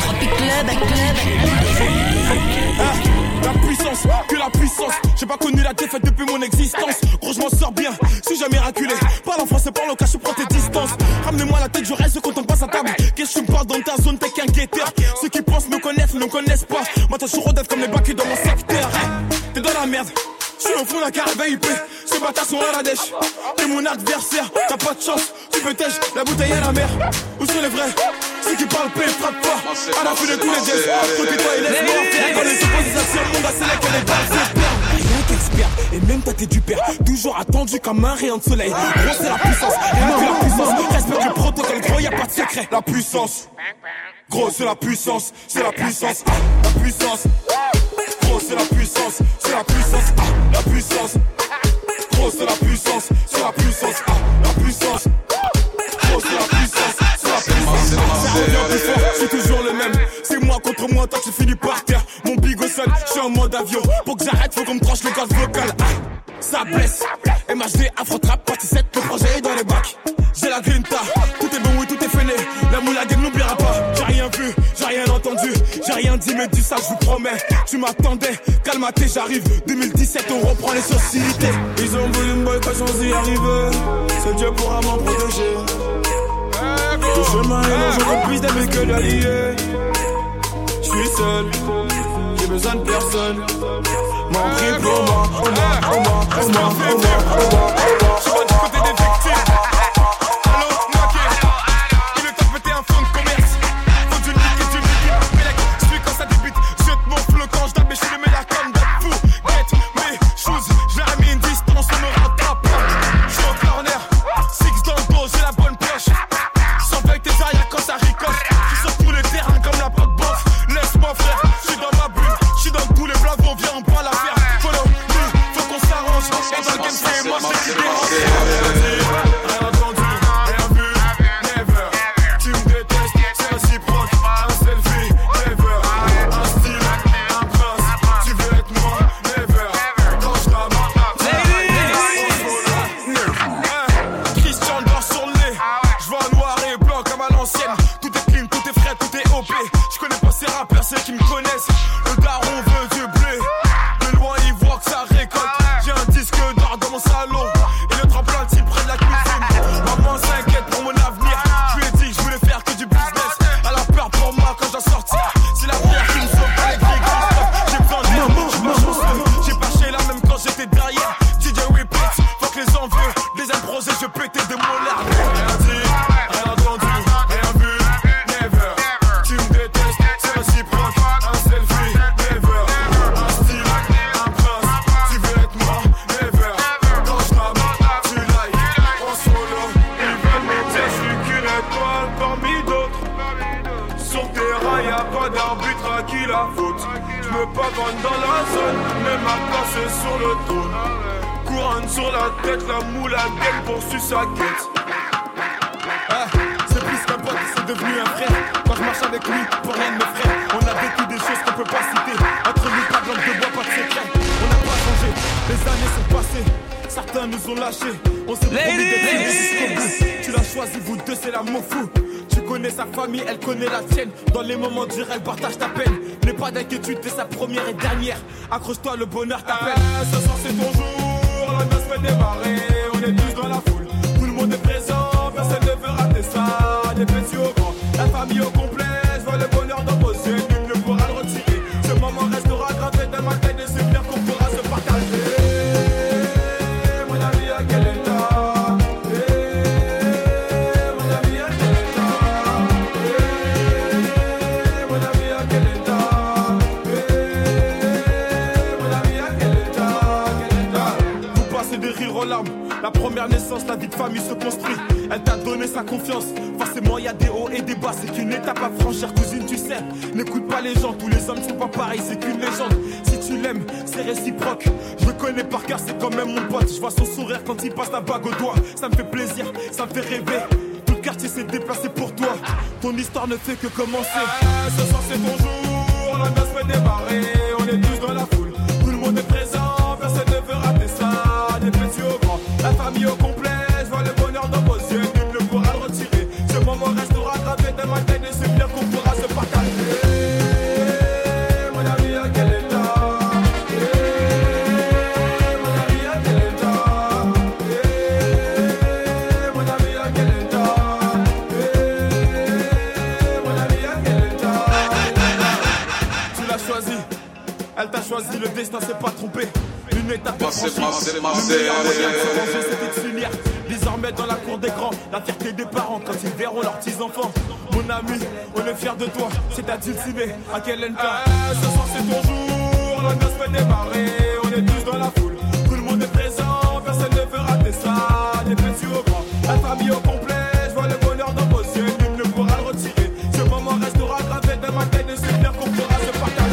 Tropic Club. La puissance, que la puissance. J'ai pas connu la défaite depuis mon existence. Gros, je m'en sors bien, suis jamais raculé. Parle en français, parle au cash, je prends tes distances. Ramenez-moi la tête, je reste quand on passe à table. Qu'est-ce que tu me parles dans ta zone, t'es qu'un guetteur. Ceux qui pensent me connaissent, ne connaissent pas. Moi, t'as toujours d'être comme les bacs dans mon secteur. T'es dans la merde, je suis au fond d'un caravane IP. Ces bâtards sont à la dèche. T'es mon adversaire, t'as pas de chance. Tu peux tèche, la bouteille à la mer. Où sont les vrais? Ceux qui parlent paix, frappe pas. À la fin de tous les gestes, côté toi et laisse-moi en faire. Dans les suppositions, mon gars, c'est là qu'elle est belle. Rien qu'expert, et même t'as t'es du père. Toujours attendu comme un rayon de soleil. Gros, c'est la puissance, rien que la puissance. Respecte le protocole, gros, y'a pas de secret. La puissance, gros, c'est la puissance, c'est la puissance. La puissance, gros, c'est la puissance, c'est la puissance. La puissance, gros, c'est la puissance, c'est la puissance. La puissance, gros, c'est la puissance, c'est la puissance. Ça revient plus fort, c'est toujours le même. C'est moi contre moi, toi tu finis par terre. Mon bigo seul, je suis en mode avion. Pour que j'arrête, faut qu'on me tranche le gaz vocal. Ça blesse, MHD, Afro Trap, partie 7, le projet est dans les bacs. J'ai la grinta, tout est bon, oui, tout est fainé. La moulague n'oubliera pas. J'ai rien vu, j'ai rien entendu, j'ai rien dit, mais dis ça, je vous promets. Tu m'attendais, calme-toi, j'arrive. 2017, on reprend les sociétés. Ils ont voulu me boycotter sans y arriver. Seul Dieu pourra m'en protéger. Le chemin est long, j'aurai plus d'amis que d'alliés. Je suis seul, j'ai besoin de personne. M'en prie pour moi, oh moi. Je suis pas du côté des victimes. Allô, knocké. Il est temps de péter un fonds de commerce. Faut du mec. Je suis quand ça débute, jette mon flot quand je tape mes cheveux, mais la com d'être fou. Get mes choses, je leur ai mis une distance, on me rattrape. Je suis au corner, six dans le dos, j'ai la bonne pêche. Sans feuille tes arrières quand ça ricoche. Je suis sur tous les terrains comme la pote boss. Laisse-moi frère, je suis dans ma bulle, je suis dans tous les blagues, on vient en bas la faire. Follow me, faut qu'on s'arrange. Et dans le game, c'est moi, c'est qui dérange. Accroche-toi, le bonheur t'appelle. Ce soir c'est ton jour, la danse fait démarrer. On est tous dans la foule, tout le monde est présent. Personne ne veut rater ça, des petits au grand. La famille au complet, je vois le bonheur dans vos yeux. Nul ne pourra le retirer. Ce moment restera gravé dans ma tête. Des souvenirs qu'on pourra se partager. Mon ami à quel état? Mon ami à quel état? Mon ami à quel état? La première naissance, la vie de famille se construit. Elle t'a donné sa confiance. Forcément y'a des hauts et des bas. C'est qu'une étape à franchir, cousine tu sais. N'écoute pas les gens, tous les hommes sont pas pareils. C'est qu'une légende, si tu l'aimes, c'est réciproque. Je le connais par cœur, c'est quand même mon pote. Je vois son sourire quand il passe la bague au doigt. Ça me fait plaisir, ça me fait rêver. Tout le quartier s'est déplacé pour toi. Ton histoire ne fait que commencer. Ce soir c'est ton jour, la danse fait démarrer. On est tous dans la foule, tout le monde est présent. Personne ne veut rater ça, des petits au grand. La famille au complet, je vois le bonheur dans vos yeux. Nul ne pourra le retirer, ce moment restera gravé. le destin s'est pas trompé. Une étape de franchise, c'était de s'unir. Désormais dans la cour des grands, la fierté des parents quand ils verront leurs petits-enfants. Mon ami, on est fiers de toi, c'est à Tilsimé, à Kellenka. Ce soir c'est ton jour, la noce peut démarrer. On est tous dans la foule, tout le monde est présent. Personne ne veut rater ça, des petits au grand, la famille au complet. Je vois le bonheur dans vos yeux, nul ne pourra le retirer. Ce moment restera gravé dans ma tête, de souvenir qu'on pourra se partager.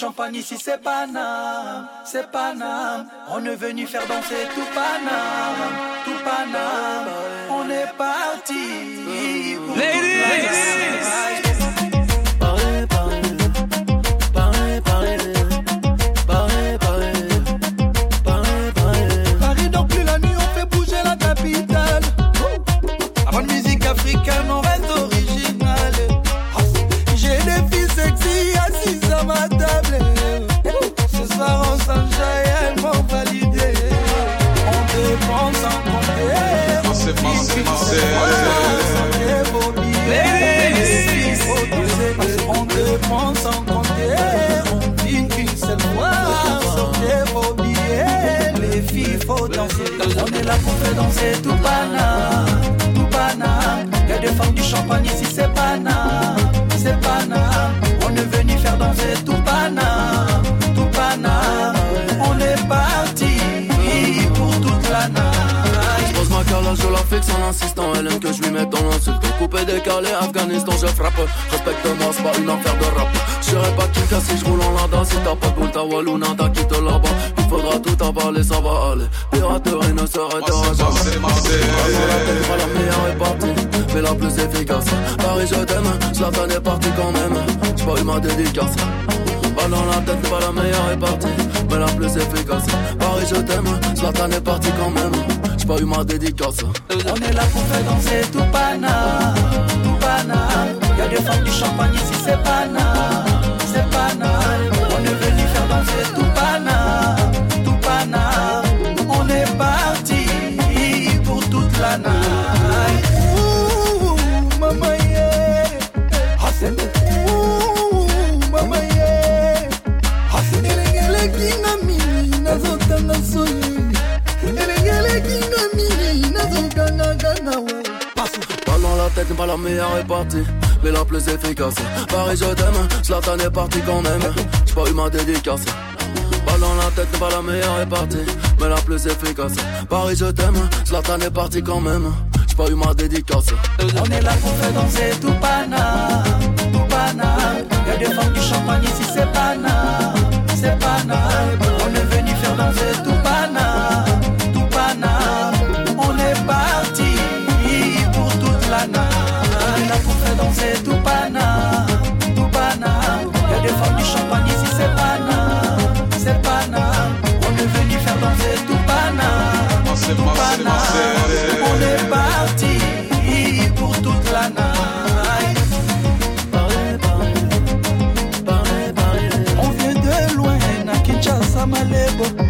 Champagne ici c'est Paname, c'est Paname. On est venu faire danser tout Paname, tout Paname. On est parti. Ladies. On est là pour faire danser tout Paname, tout Paname. Y'a insistant, Hélène que je lui mette dans l'insulte. Coupé, décalé, Afghanistan, je frappe. Respecte-moi, c'est pas une affaire de rap. J'irai pas qu'il casse si je roule en lada. Si t'as pas de boule, ta Wallouna, t'as quitté là-bas. Il faudra tout avaler, ça va aller. Piraterie ne s'arrêtera jamais. Vraiment, la tête pas la meilleure est partie, mais la plus efficace. Paris, je t'aime, Zlatan est parti quand même. J'ai pas eu ma dédicace. Balle dans la tête, pas la meilleure est partie, mais la plus efficace. Paris, je t'aime, Zlatan est parti quand même. J'ai pas eu ma dédicace. On est là pour faire danser tout pana, tout pana. Y'a des femmes du champagne ici, c'est pana, c'est pana. On est venu faire danser tout pana, tout pana. On est parti pour toute la night. Ouh, maman yeah, Hassan. Ouh, maman yeah, Hassan. Elengele kinami, nazota nasoli. Elengele kinami. Pas dans la tête, pas la meilleure est partie, mais la plus efficace. Paris, je t'aime, Zlatan est parti quand même. J'ai pas eu ma dédicace. Pas dans la tête, pas la meilleure est partie, mais la plus efficace. Paris, je t'aime, Zlatan est parti quand même. J'ai pas eu ma dédicace. On est là pour faire danser tout pana, tout pana. Y'a des femmes du champagne ici, c'est pana, c'est pana. On est venu faire danser tout pana, tout pana. Parti pour toute la night. On est là pour faire danser tout pana, tout pana. Y'a des femmes du champagne ici, c'est pana, c'est pana. On est venu faire danser tout pana, tout pana. On est parti pour toute la night. On vient de loin, na Kinshasa Malebo.